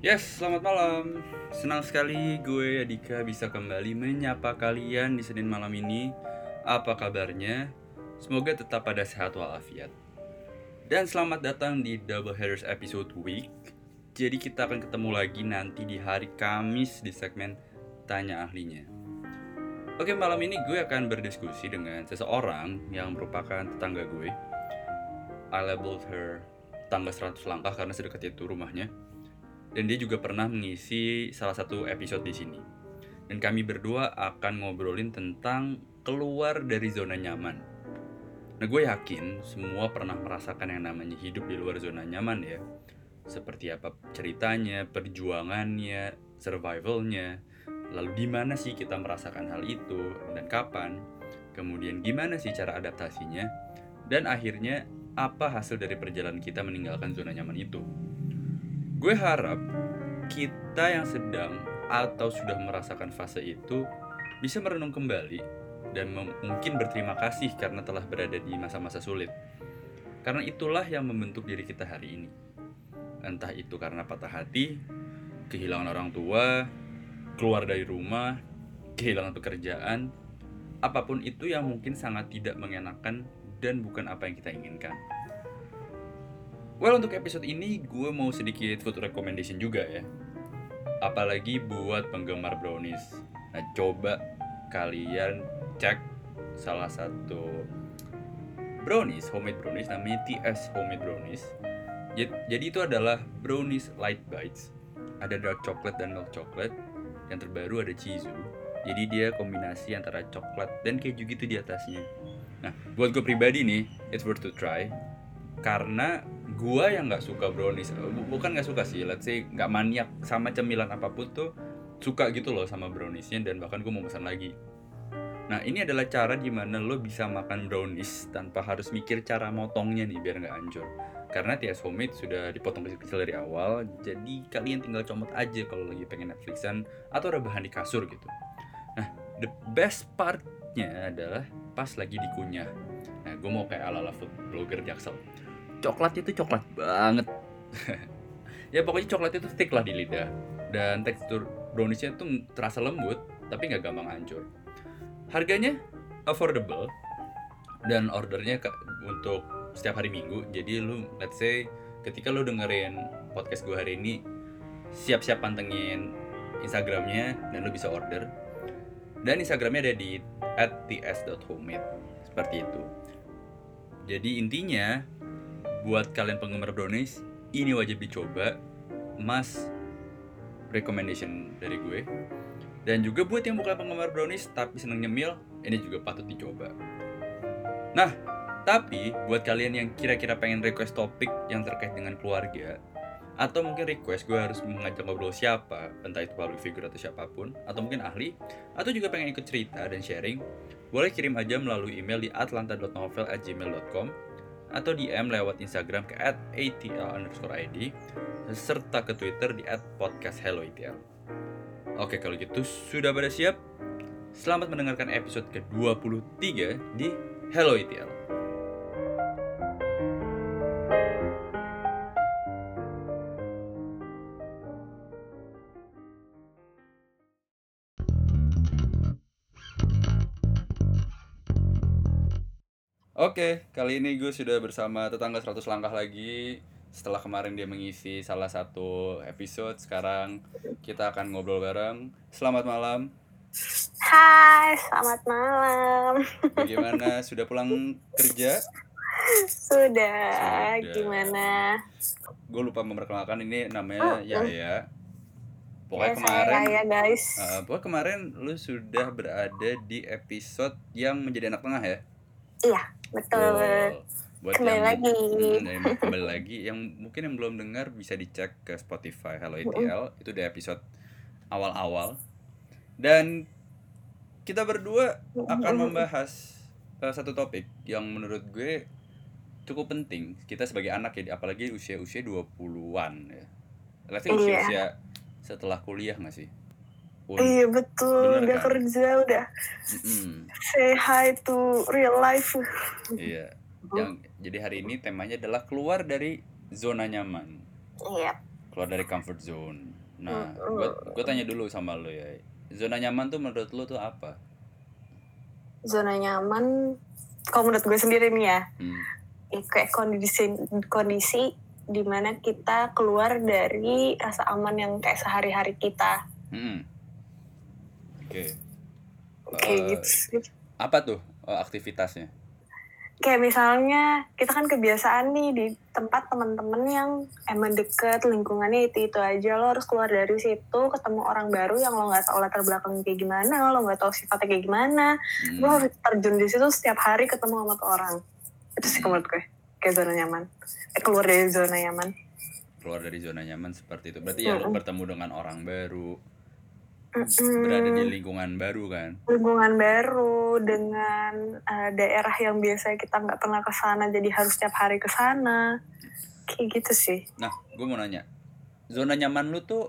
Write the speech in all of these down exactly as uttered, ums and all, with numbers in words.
Yes, selamat malam. Senang sekali gue Adika bisa kembali menyapa kalian di Senin malam ini. Apa kabarnya? Semoga tetap pada sehat walafiat. Dan selamat datang di Doubleheaders episode week. Jadi kita akan ketemu lagi nanti di hari Kamis di segmen Tanya Ahlinya. Oke, malam ini gue akan berdiskusi dengan seseorang yang merupakan tetangga gue. I labeled her tangga seratus langkah karena sedekat itu rumahnya. Dan dia juga pernah mengisi salah satu episode di sini. Dan kami berdua akan ngobrolin tentang keluar dari zona nyaman. Nah, gue yakin semua pernah merasakan yang namanya hidup di luar zona nyaman ya. Seperti apa ceritanya, perjuangannya, survivalnya. Lalu di mana sih kita merasakan hal itu dan kapan? Kemudian gimana sih cara adaptasinya? Dan akhirnya apa hasil dari perjalanan kita meninggalkan zona nyaman itu? Gue harap kita yang sedang atau sudah merasakan fase itu bisa merenung kembali dan mem- mungkin berterima kasih karena telah berada di masa-masa sulit. Karena itulah yang membentuk diri kita hari ini. Entah itu karena patah hati, kehilangan orang tua, keluar dari rumah, kehilangan pekerjaan, apapun itu yang mungkin sangat tidak mengenakan dan bukan apa yang kita inginkan. Well, untuk episode ini gue mau sedikit food recommendation juga ya. Apalagi buat penggemar brownies. Nah, coba kalian cek salah satu brownies, homemade brownies, namanya T S Homemade Brownies. Jadi itu adalah brownies light bites. Ada dark chocolate dan milk chocolate. Yang terbaru ada chizu. Jadi dia kombinasi antara coklat dan keju gitu di atasnya. Nah, buat gue pribadi nih, it's worth to try. Karena gue yang gak suka brownies, bukan gak suka sih, let's say gak maniak sama cemilan apapun tuh suka gitu loh sama browniesnya, dan bahkan gue mau pesan lagi. Nah, ini adalah cara dimana lo bisa makan brownies tanpa harus mikir cara motongnya nih biar gak hancur. Karena T S Homemade sudah dipotong kecil-kecil dari awal, jadi kalian tinggal comot aja kalau lagi pengen Netflixan atau rebahan di kasur gitu. Nah, the best partnya adalah pas lagi dikunyah. Nah, gue mau kayak ala-ala food blogger Jaksel. Coklatnya tuh coklat banget. Ya pokoknya coklatnya tuh stick lah di lidah. Dan tekstur browniesnya tuh terasa lembut, tapi gak gampang hancur. Harganya affordable. Dan ordernya ke- untuk setiap hari Minggu. Jadi lu, let's say, ketika lu dengerin podcast gue hari ini, siap-siap pantengin Instagramnya, dan lu bisa order. Dan Instagramnya ada di at t s dot homemade. Seperti itu. Jadi intinya, buat kalian penggemar brownies, ini wajib dicoba. Mas, recommendation dari gue. Dan juga buat yang bukan penggemar brownies tapi seneng nyemil, ini juga patut dicoba. Nah, tapi buat kalian yang kira-kira pengen request topik yang terkait dengan keluarga, atau mungkin request gue harus mengajak ngobrol siapa, entah itu public figure atau siapapun, atau mungkin ahli, atau juga pengen ikut cerita dan sharing, boleh kirim aja melalui email di atlanta dot novel at gmail dot com atau D M lewat Instagram ke at a t l underscore i d serta ke Twitter di at podcast hello a t l. Oke, kalau gitu sudah pada siap? Selamat mendengarkan episode ke dua puluh tiga di Hello A T L. Oke, kali ini gue sudah bersama tetangga seratus langkah lagi. Setelah kemarin dia mengisi salah satu episode, sekarang kita akan ngobrol bareng. Selamat malam. Hai, selamat malam. Bagaimana? Sudah pulang kerja? Sudah, Sudah. Gimana? Gue lupa memperkenalkan, ini namanya oh, Yaya. Pokoknya ya, kemarin, Yaya, guys. Uh, pokoknya kemarin lu sudah berada di episode yang menjadi anak tengah ya? Iya, betul. Oh, buat kembali yang, lagi. Hmm, kembali lagi. Yang mungkin yang belum dengar bisa dicek ke Spotify Hello A T L. Mm. Itu di episode awal-awal. Dan kita berdua akan membahas uh, satu topik yang menurut gue cukup penting. Kita sebagai anak ya, apalagi usia-usia dua puluhan ya. Rasanya usia-usia yeah. setelah kuliah gak sih? Pun. Iya betul, bener, udah kan? Kerja, udah mm-hmm. say hi to real life. Iya, yang, jadi hari ini temanya adalah keluar dari zona nyaman. Iya yep. keluar dari comfort zone. Nah, gue gue tanya dulu sama lo ya, zona nyaman tuh menurut lo tuh apa? Zona nyaman, kalau menurut gue sendiri nih ya, hmm. kayak kondisi kondisi di mana kita keluar dari rasa aman yang kayak sehari-hari kita. Hmm. Oke. Okay. Oke. Okay, uh, gitu. Apa tuh aktivitasnya? Kayak misalnya kita kan kebiasaan nih di tempat teman-teman yang emang deket lingkungannya itu-itu aja, lo harus keluar dari situ, ketemu orang baru yang lo nggak tahu latar belakang kayak gimana, lo nggak tahu sifatnya kayak gimana, hmm. lo harus terjun di situ setiap hari ketemu sama tuh orang. Itu sih menurut gue kayak zona nyaman, eh, keluar dari zona nyaman. Keluar dari zona nyaman seperti itu berarti ya mm-hmm. bertemu dengan orang baru, Mm-mm. berada di lingkungan baru kan? Lingkungan baru dengan uh, daerah yang biasa kita nggak pernah kesana, jadi harus tiap hari kesana, kayak gitu sih. Nah, gue mau nanya, zona nyaman lu tuh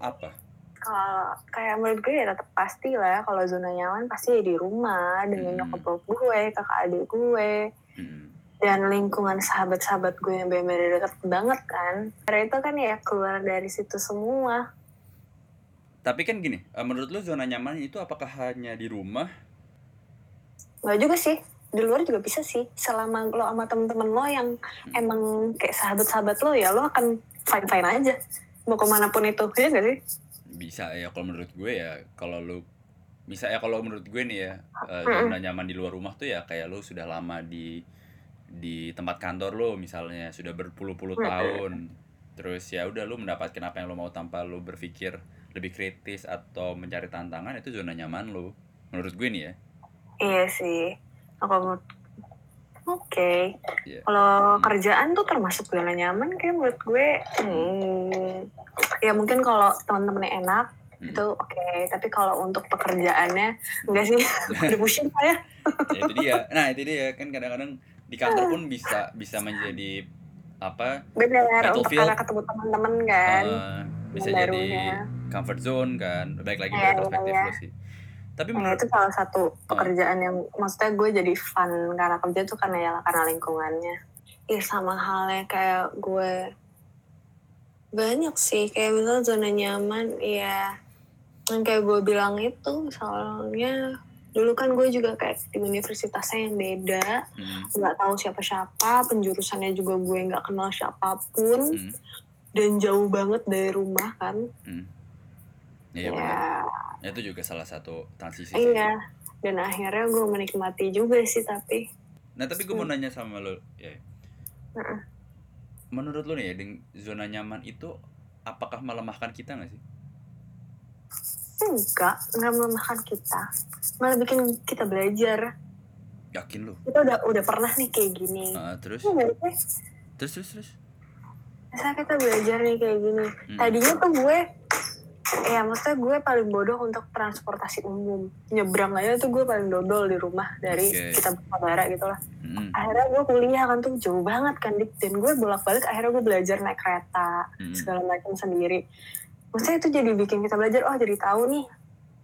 apa? Kalau kayak menurut gue ya tetap pasti lah, kalau zona nyaman pasti ya di rumah dengan hmm. nyokap gue, kakak adik gue, hmm. dan lingkungan sahabat-sahabat gue yang bener-bener deket banget kan. Karena itu kan ya keluar dari situ semua. Tapi kan gini, menurut lu zona nyaman itu apakah hanya di rumah? Nggak juga sih, di luar juga bisa sih. Selama lo sama temen-temen lo yang hmm. emang kayak sahabat-sahabat lo ya, lo akan fine-fine aja. Mau kemanapun itu, ya nggak sih? Bisa ya, kalau menurut gue ya, kalau lo... Misalnya kalau menurut gue nih ya, hmm. zona nyaman di luar rumah tuh ya kayak lo sudah lama di di tempat kantor lo misalnya, sudah berpuluh-puluh hmm. tahun. Terus ya udah lo mendapatkan apa yang lo mau tanpa lo berpikir lebih kritis atau mencari tantangan, itu zona nyaman lo. Menurut gue nih ya. Iya sih. Oke. Okay. Yeah. Kalau hmm. kerjaan tuh termasuk zona nyaman kayak menurut gue. Hmm. Ya mungkin kalau teman-temannya enak hmm. itu oke, okay. Tapi kalau untuk pekerjaannya enggak sih. Udah pusing saya. Ya itu dia. Nah, itu dia kan kadang-kadang di kantor pun bisa bisa menjadi apa? Benar, untuk anak ketemu teman-teman kan. Uh, bisa barunya. Jadi comfort zone kan, baik lagi dari perspektif ya, ya. Lo sih. Tapi ya, menurut itu salah satu pekerjaan oh. yang maksudnya gue jadi fun karena kerja tuh karena ya karena lingkungannya. Ya sama halnya kayak gue banyak sih kayak misalnya zona nyaman ya yang kayak gue bilang itu misalnya dulu kan gue juga kayak di universitasnya yang beda, nggak hmm. tahu siapa-siapa, penjurusannya juga gue nggak kenal siapapun hmm. dan jauh banget dari rumah kan. Hmm. Iya, ya. Itu juga salah satu transisi sih. Iya, dan akhirnya gue menikmati juga sih tapi. Nah tapi gue mau nanya sama lo, ya. Uh-uh. Menurut lo nih, zona nyaman itu apakah melemahkan kita nggak sih? Enggak, nggak melemahkan kita, malah bikin kita belajar. Yakin lo? Kita udah udah pernah nih kayak gini. Uh, terus? Enggak, terus? Terus terus terus. Masa kita belajar nih kayak gini. Hmm. Tadinya tuh gue ya maksudnya gue paling bodoh untuk transportasi umum, nyebrang aja tuh gue paling dodol di rumah dari okay. kita bersaudara gitu lah. Mm. Akhirnya gue kuliah kan tuh jauh banget kan, dan gue bolak-balik akhirnya gue belajar naik kereta mm. segala macam sendiri. Maksudnya itu jadi bikin kita belajar, oh jadi tahu nih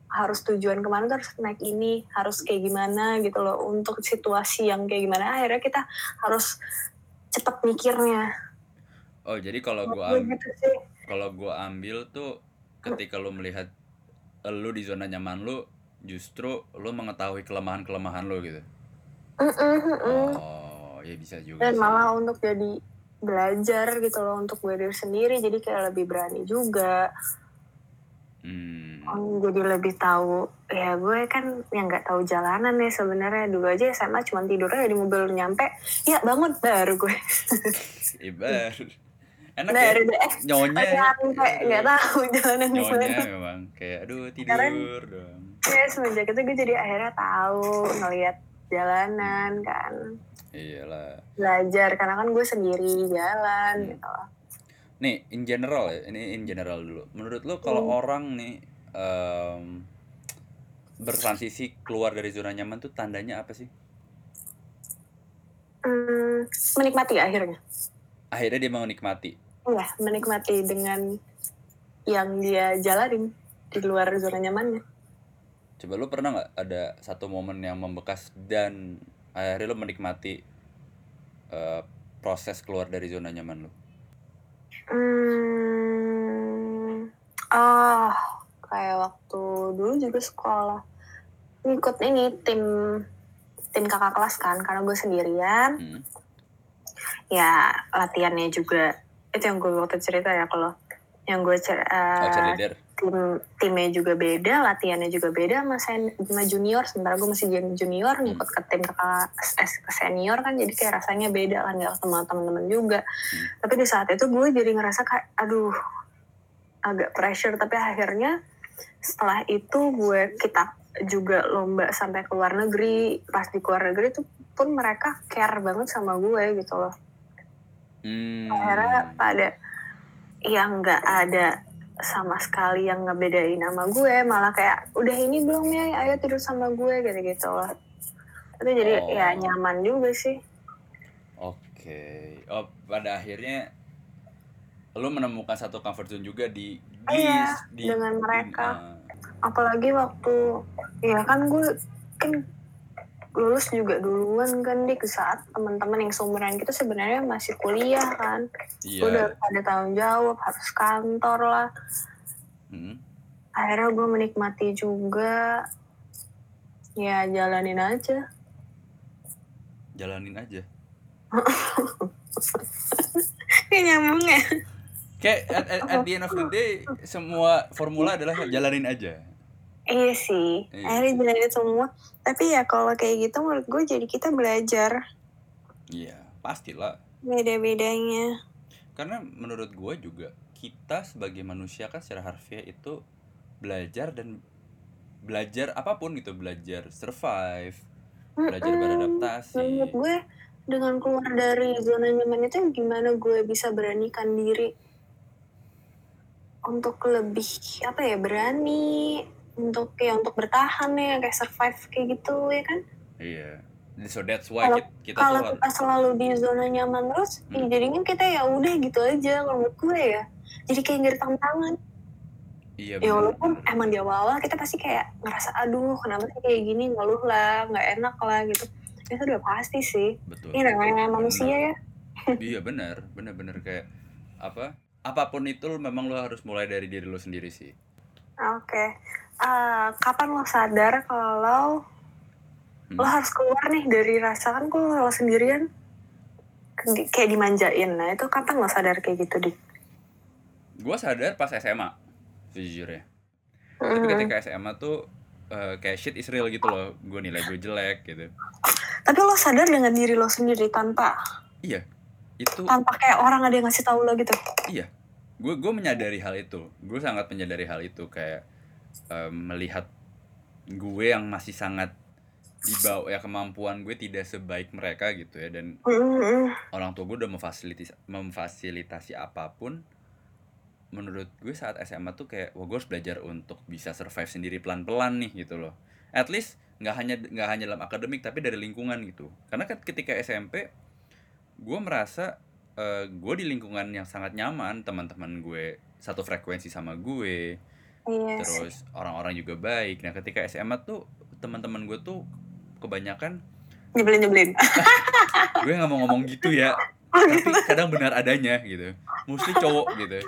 harus tujuan kemana tuh harus naik ini, harus kayak gimana gitu loh untuk situasi yang kayak gimana. Akhirnya kita harus cepat mikirnya. Oh jadi kalau gue ambil, kalau gue ambil tuh ketika lo melihat lo di zona nyaman lo, justru lo mengetahui kelemahan-kelemahan lo gitu. Mm-mm, mm-mm. Oh, ya bisa juga. Dan sih. Malah untuk jadi belajar gitu lo untuk gue diri sendiri, jadi kayak lebih berani juga. Hmm. Oh, jadi lebih tahu. Ya gue kan yang nggak tahu jalanan ya sebenarnya dulu aja S M A cuma tidurnya di mobil nyampe, ya bangun baru gue. Ibar. Enak nah, ya, nyonya kayak nggak tahu jalanan di sana. Nyonya memang kayak aduh tidur sekarang, doang. Ya semenjak itu gue jadi akhirnya tahu ngelihat jalanan kan. Iyalah. Belajar karena kan gue sendiri jalan hmm. gitu. Nih in general ya, ini in general dulu. Menurut lo kalau hmm. orang nih um, bertransisi keluar dari zona nyaman tuh tandanya apa sih? Hmm, menikmati akhirnya. Akhirnya dia mau menikmati. Iya, menikmati dengan yang dia jalanin di luar zona nyamannya. Coba lu pernah nggak ada satu momen yang membekas dan akhirnya lu menikmati uh, proses keluar dari zona nyaman lu? Hmm. juga sekolah ikut ini tim tim kakak kelas kan, karena gue sendirian. Hmm. Ya latihannya juga itu yang gue waktu cerita ya, kalau yang gue cer- uh, oh, tim timnya juga beda, latihannya juga beda sama, sen- sama junior. Sementara gue masih junior, hmm. ngikut ke tim kakak ke senior kan, jadi kayak rasanya beda kan, nggak sama teman-teman juga. Hmm. Tapi di saat itu gue jadi ngerasa kayak aduh agak pressure, tapi akhirnya setelah itu gue kita juga lomba sampai ke luar negeri. Pas di luar negeri tuh pun mereka care banget sama gue gitu loh. Hmm. Akhirnya pada yang nggak ada sama sekali yang ngebedain sama gue, malah kayak udah ini belum ya, ayo tidur sama gue gitu-gitu loh. Tapi jadi oh. ya nyaman juga sih. Oke, okay. Oh pada akhirnya lo menemukan satu comfort zone juga di, di, iya, di dengan mereka. Di, uh... apalagi waktu ya kan gue kan lulus juga duluan kan di saat teman-teman yang seumuran kita sebenarnya masih kuliah kan. Yeah. Udah ada tanggung jawab, harus kantor lah. Hmm. Akhirnya gue menikmati juga ya, jalanin aja jalanin aja kayak nyambung ya. Kayak at, at, at the end of the day, semua formula adalah jalanin aja. Iya sih, iya. Akhirnya jalanin semua. Tapi ya kalau kayak gitu menurut gue jadi kita belajar. Iya, pastilah. Beda-bedanya. Karena menurut gue juga, kita sebagai manusia kan secara harfiah itu belajar dan belajar apapun gitu. Belajar survive, Mm-mm. belajar beradaptasi. Menurut gue dengan keluar dari zona nyaman itu gimana gue bisa beranikan diri untuk lebih apa ya, berani untuk ya untuk bertahan ya, kayak survive kayak gitu ya kan. Iya, yeah. So that's why kalo, kita kalau kita selalu di zona nyaman terus hmm. ya jadinya kita ya udah gitu aja kalau menurut gue ya, jadi kayak nyari tantangan. Iya, ya walaupun emang di awal-awal kita pasti kayak ngerasa aduh kenapa sih kayak gini, ngeluh lah, nggak enak lah gitu, itu udah pasti sih. Betul. Ini namanya manusia ya. Iya benar, benar-benar kayak apa, apapun itu memang lo harus mulai dari diri lo sendiri sih. Oke, okay. uh, kapan lo sadar kalau hmm. lo harus keluar nih dari rasa kan kalau lo sendirian kayak dimanjain? Nah itu kapan lo sadar kayak gitu, Dik? Gue sadar pas S M A sejujurnya. Mm-hmm. Tapi ketika S M A tuh uh, kayak shit is real gitu loh. Gue nilai gue jelek gitu. Tapi lo sadar dengan diri lo sendiri tanpa? Iya. Itu tanpa kayak orang ada yang ngasih tahu lo gitu. Iya, gue gue menyadari hal itu, gue sangat menyadari hal itu, kayak um, melihat gue yang masih sangat di bawah ya, kemampuan gue tidak sebaik mereka gitu ya, dan mm-hmm. orang tua gue udah memfasilitasi memfasilitasi apapun. Menurut gue saat S M A tuh kayak wah gue harus belajar untuk bisa survive sendiri pelan-pelan nih gitu loh, at least nggak hanya nggak hanya dalam akademik tapi dari lingkungan gitu. Karena ketika S M P gue merasa uh, gue di lingkungan yang sangat nyaman, teman-teman gue satu frekuensi sama gue. Yes. Terus orang-orang juga baik. Nah ketika S M A tuh teman-teman gue tuh kebanyakan nyebelin-nyebelin. Gue gak mau ngomong gitu ya, tapi kadang benar adanya gitu, mostly cowok gitu.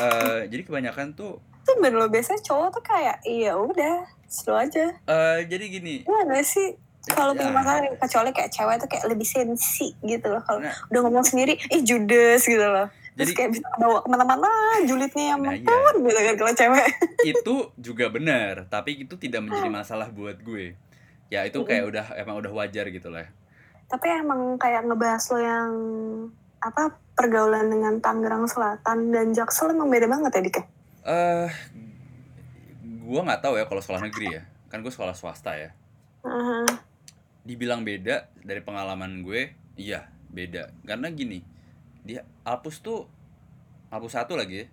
uh, Jadi kebanyakan tuh itu bener loh, biasanya cowok tuh kayak iya udah slow aja. uh, Jadi gini, gimana sih kalau punya masalah, kecuali kayak cewek tuh kayak lebih sensi gitu loh. Kalau nah, udah ngomong sendiri, ih eh, judes gitu loh. Terus jadi, kayak bisa bawa kemana-mana julidnya yang nah mampun iya. Gitu kan kalau cewek. Itu juga benar, tapi itu tidak menjadi masalah buat gue. Ya itu kayak udah emang udah wajar gitu lah. Tapi emang kayak ngebahas lo yang apa pergaulan dengan Tangerang Selatan dan Jaksel emang beda banget ya, Dika? Eh, uh, gue nggak tahu ya kalau sekolah negeri ya, kan gue sekolah swasta ya. Uh-huh. Dibilang beda dari pengalaman gue, iya beda. Karena gini, dia Alpus tuh Alpus satu lagi ya,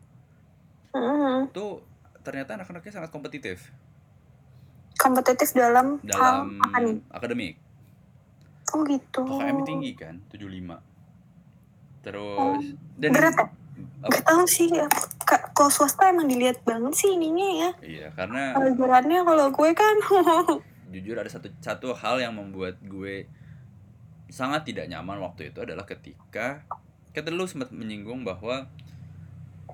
mm-hmm. tuh ternyata anak-anaknya sangat kompetitif. Kompetitif dalam dalam hal akademik. Oh gitu. K M tinggi kan, tujuh puluh lima. Terus oh, dan berapa? Gak tau sih, kalau swasta emang dilihat banget sih ininya ya. Iya karena pelajarannya, kalau gue kan jujur ada satu satu hal yang membuat gue sangat tidak nyaman waktu itu adalah ketika kita dulu sempat menyinggung bahwa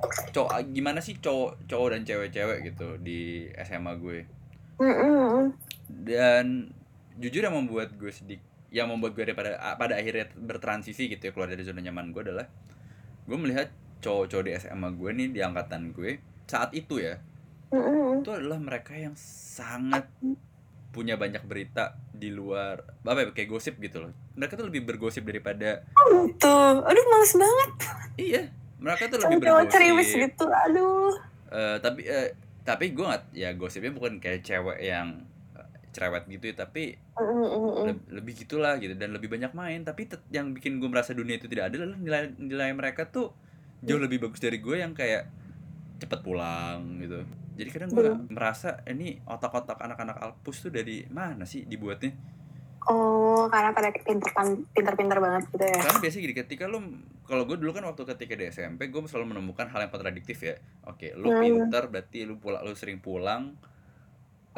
cowok gimana sih cowok cowok dan cewek-cewek gitu di S M A gue. Mm-mm. Dan jujur yang membuat gue sedikit, yang membuat gue pada pada akhirnya bertransisi gitu ya, keluar dari zona nyaman gue adalah gue melihat cowok-cowok di S M A gue nih, di angkatan gue saat itu ya, mm-mm, itu adalah mereka yang sangat punya banyak berita di luar, apa ya, kayak gosip gitu loh. Mereka tuh lebih bergosip daripada oh, gitu. Aduh, males banget. Iya, mereka tuh lebih bergosip ceriwis gitu. Aduh. Uh, tapi uh, tapi gue nggak, ya gosipnya bukan kayak cewek yang uh, cerewet gitu ya, tapi mm-mm, le- lebih gitulah gitu, dan lebih banyak main. Tapi tet- yang bikin gue merasa dunia itu tidak adil adalah nilai-nilai mereka tuh jauh mm. lebih bagus dari gue yang kayak cepet pulang gitu. Jadi kadang gue hmm. merasa ini otak-otak anak-anak Alpus tuh dari mana sih dibuatnya? Oh, karena pada pinter-pinter banget gitu ya. Karena biasanya gini, ketika lu, kalau gue dulu kan waktu ketika di S M P, gue selalu menemukan hal yang kontradiktif ya. Oke, lu hmm. pinter berarti lu pulang, lu sering pulang,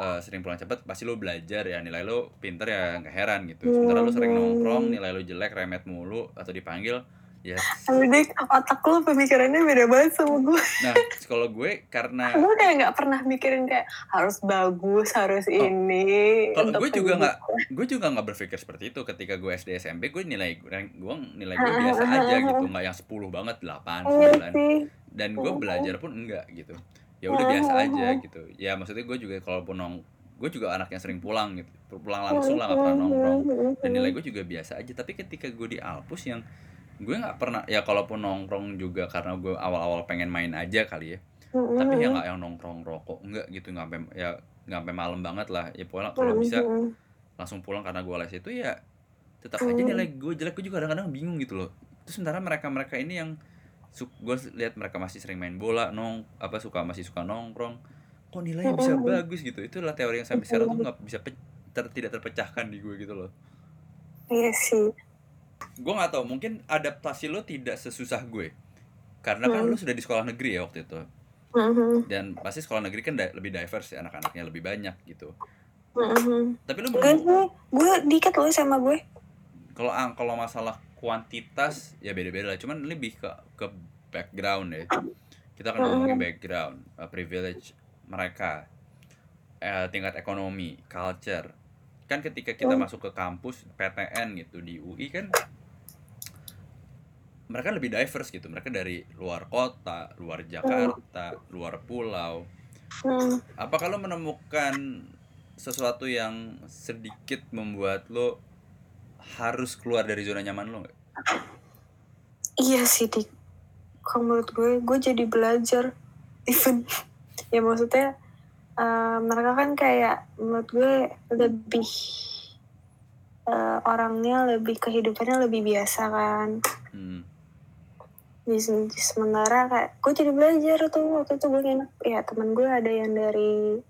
uh, sering pulang cepet, pasti lu belajar ya, nilai lu pinter ya, nggak heran gitu. Sementara lu sering nongkrong, nilai lu jelek, remet mulu, atau dipanggil. Yes. Jadi otak lo pemikirannya beda banget sama gue. Nah, kalau gue karena gue kayak nggak pernah mikirin kayak harus bagus, harus oh. ini. Kalau gue juga nggak, gue juga nggak berpikir seperti itu. Ketika gue S D S M P, gue nilai gue nilai gue biasa aja gitu, nggak yang sepuluh banget, delapan, sembilan. Dan gue belajar pun enggak gitu. Ya udah biasa aja gitu. Ya maksudnya gue juga kalaupun nong, gue juga anak yang sering pulang gitu, pulang langsung lah, nggak pernah nongkrong. Dan nilai gue juga biasa aja. Tapi ketika gue di Alpus yang gue nggak pernah ya, kalaupun nongkrong juga karena gue awal-awal pengen main aja kali ya, mm-hmm, tapi ya nggak yang nongkrong rokok nggak gitu, nggak sampai ya nggak sampai malam banget lah ya, pokoknya kalau bisa langsung pulang karena gue les itu ya tetap aja nilai gue jelek. Gue juga kadang-kadang bingung gitu loh. Terus sementara mereka-mereka ini yang su- gue lihat mereka masih sering main bola, nong apa suka masih suka nongkrong, kok nilainya bisa bagus gitu. Itulah teori yang sampai sekarang tuh nggak bisa pe- ter- tidak terpecahkan di gue gitu loh. Iya sih. Gue nggak tahu, mungkin adaptasi lo tidak sesusah gue karena kan hmm. lo sudah di sekolah negeri ya waktu itu, hmm. dan pasti sekolah negeri kan da- lebih diverse ya, anak-anaknya lebih banyak gitu. Hmm. Tapi lo bukan meng- gue dikit lo sama gue. Kalau ang kalau masalah kuantitas ya beda-beda lah, cuman lebih ke ke background ya. Kita akan ngomongin background, uh, privilege mereka, uh, tingkat ekonomi, culture. Kan ketika kita oh. masuk ke kampus P T N gitu di U I kan mereka lebih diverse gitu. Mereka dari luar kota, luar Jakarta, luar pulau. Apakah lo menemukan sesuatu yang sedikit membuat lo harus keluar dari zona nyaman lo gak? Iya sih, Dik. Kalau menurut gue, gue jadi belajar even ya maksudnya Uh, mereka kan kayak menurut gue lebih uh, orangnya lebih kehidupannya lebih biasa kan. Hmm. Di, di sementara kayak gue jadi belajar tuh waktu itu gue enak ya, teman gue ada yang dari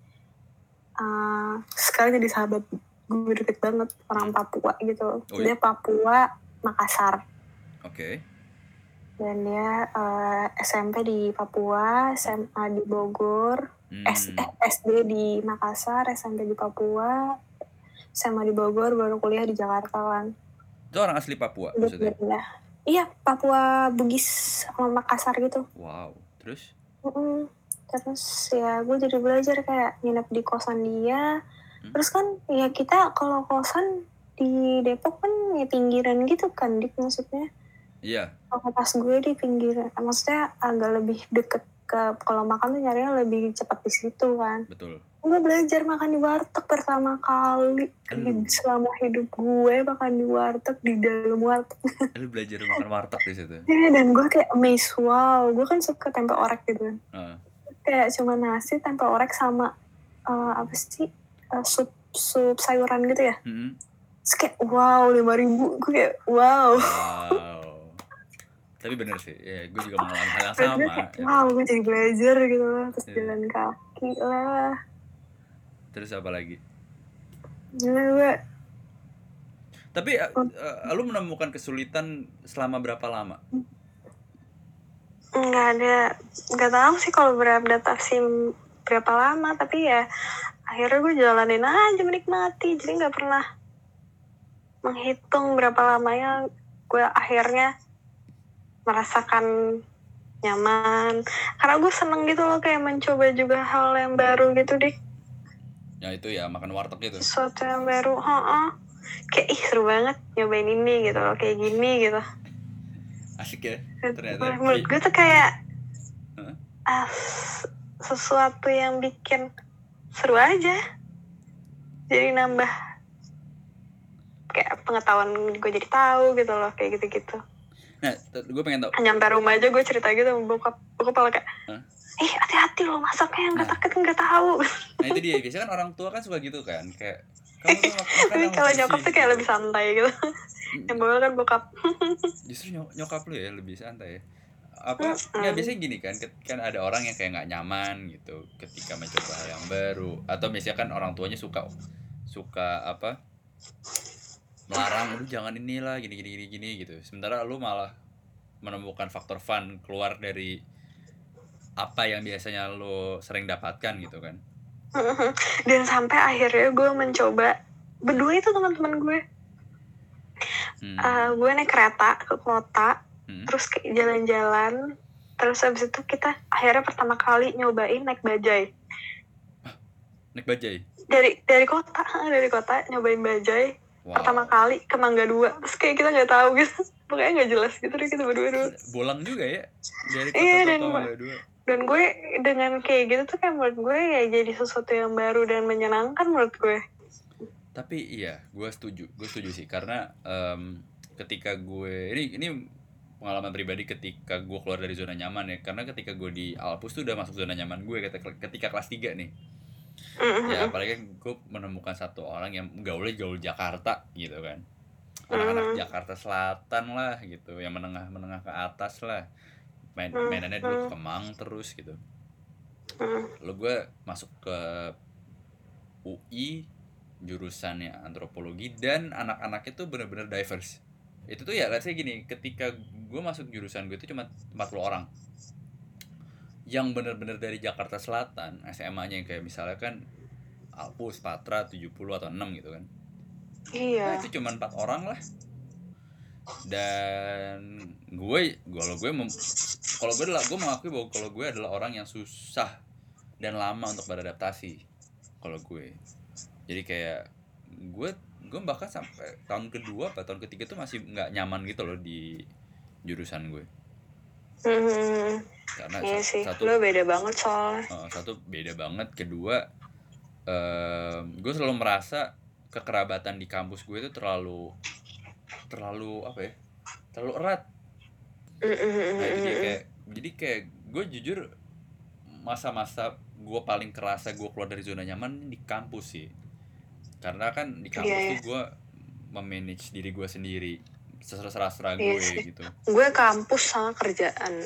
uh, sekarang jadi sahabat gue deket banget, orang Papua gitu. Oh, iya? Dia Papua Makassar. Oke. Okay. Dan dia uh, S M P di Papua, S M A di Bogor. Hmm. S D di Makassar, S M P di Papua, S M A di Bogor, baru kuliah di Jakarta kan. Itu orang asli Papua maksudnya? Iya, iya Papua Bugis sama Makassar gitu. Wow, terus? Mm-mm. Terus ya gue jadi belajar kayak nginep di kosan dia. Hmm? Terus kan ya kita kalau kosan di Depok kan ya pinggiran gitu kan, Dik, maksudnya. Iya. Kalau pas gue di pinggiran, maksudnya agak lebih deket. Ke kalau makan tuh nyarinya lebih cepat di situ kan. Betul. Gue belajar makan di warteg pertama kali hmm. selama hidup gue, makan di warteg, di dalam warteg. Lu belajar makan warteg di situ. Iya, dan gue kayak amazed, wow. Gue kan suka tempe orek gitu kan. Uh. Kayak cuma nasi, tempe orek sama uh, apa sih? Uh, sup sup sayuran gitu ya. Heeh. Mm-hmm. Kayak wow, lima ribu. Gue kayak wow. Wow. Tapi bener sih, ya, gue juga mengalami hal yang sama. Wow, ya. Gue jadi belajar gitu lah, terus ya. Jalan kaki lah. Terus apa lagi? Gila gue. Tapi oh. uh, lu menemukan kesulitan selama berapa lama? Nggak ada, nggak tahu sih kalau beradaptasi berapa lama. Tapi ya akhirnya gue jalanin aja, menikmati. Jadi nggak pernah menghitung berapa lamanya gue akhirnya merasakan nyaman. Karena gue seneng gitu loh kayak mencoba juga hal yang baru gitu deh. Ya itu ya makan warteg gitu. Sesuatu yang baru, heeh. Kayak ih seru banget nyobain ini gitu loh, kayak gini gitu. Asik ya ternyata. Menurut gue tuh kayak huh? as- sesuatu yang bikin seru aja. Jadi nambah kayak pengetahuan gue jadi tahu gitu loh, kayak gitu-gitu. Nah, gue pengen tahu. Nyampe rumah aja gue cerita gitu sama bokap. Bokap malah kayak, huh? "Ih, hati-hati loh masaknya yang nah. Gak takut enggak tahu." Nah, itu dia. Biasanya kan orang tua kan suka gitu kan, kayak kamu tuh makan. Kalau nyokap tuh kayak lebih santai gitu. Yang bawel kan bokap. Justru nyokap lu ya lebih santai. Apa ya biasanya gini kan, kan ada orang yang kayak enggak nyaman gitu ketika mencoba hal yang baru, atau misalkan orang tuanya suka suka apa? melarang, lu jangan inilah gini gini gini gini gitu. Sementara lu malah menemukan faktor fun keluar dari apa yang biasanya lu sering dapatkan gitu kan. Dan sampai akhirnya gue mencoba berdua itu teman-teman gue. Hmm. Uh, gue naik kereta ke kota, hmm. terus ke jalan-jalan, terus abis itu kita akhirnya pertama kali nyobain naik bajai. Hah? Naik bajai? Dari dari kota, dari kota nyobain bajai. Wow. Pertama kali ke Mangga dua, terus kayak kita nggak tahu gitu, pokoknya nggak jelas gitu deh kita berdua dulu. Bolang juga ya dari kota iya, ke Mangga dua. Dan gue dengan kayak gitu tuh kayak menurut gue ya jadi sesuatu yang baru dan menyenangkan menurut gue. Tapi iya, gue setuju, gue setuju sih karena um, ketika gue ini ini pengalaman pribadi ketika gue keluar dari zona nyaman ya, karena ketika gue di Alpus tuh udah masuk zona nyaman gue ketika kelas tiga nih. Ya apalagi gue menemukan satu orang yang gaulnya gaul Jakarta gitu kan, anak-anak mm. Jakarta Selatan lah gitu, yang menengah-menengah ke atas lah, main mainannya dulu Kemang terus gitu. Lalu gue masuk ke U I jurusannya antropologi dan anak-anaknya tuh benar-benar diverse. Itu tuh ya let's say gini, ketika gue masuk jurusan gue itu cuma empat puluh orang yang benar-benar dari Jakarta Selatan, S M A-nya yang kayak misalnya kan Alpus, Patra, tujuh puluh atau enam gitu kan. Iya. Nah, itu cuma empat orang lah. Dan gue kalau gue mem- kalau gue adalah gue mengakui bahwa kalau gue adalah orang yang susah dan lama untuk beradaptasi. Kalau gue. Jadi kayak gue gue bahkan sampai tahun kedua atau tahun ketiga tuh masih enggak nyaman gitu loh di jurusan gue. Hmm, karena iya sih, satu, lo beda banget soalnya uh, satu beda banget, kedua uh, gue selalu merasa kekerabatan di kampus gue itu terlalu terlalu apa ya terlalu erat. Nah, jadi kayak jadi kayak gue jujur masa-masa gue paling kerasa gue keluar dari zona nyaman di kampus sih, karena kan di kampus yeah, tuh gue memanage diri gue sendiri sesera-sera gue yes, gitu. Gue kampus sama kerjaan.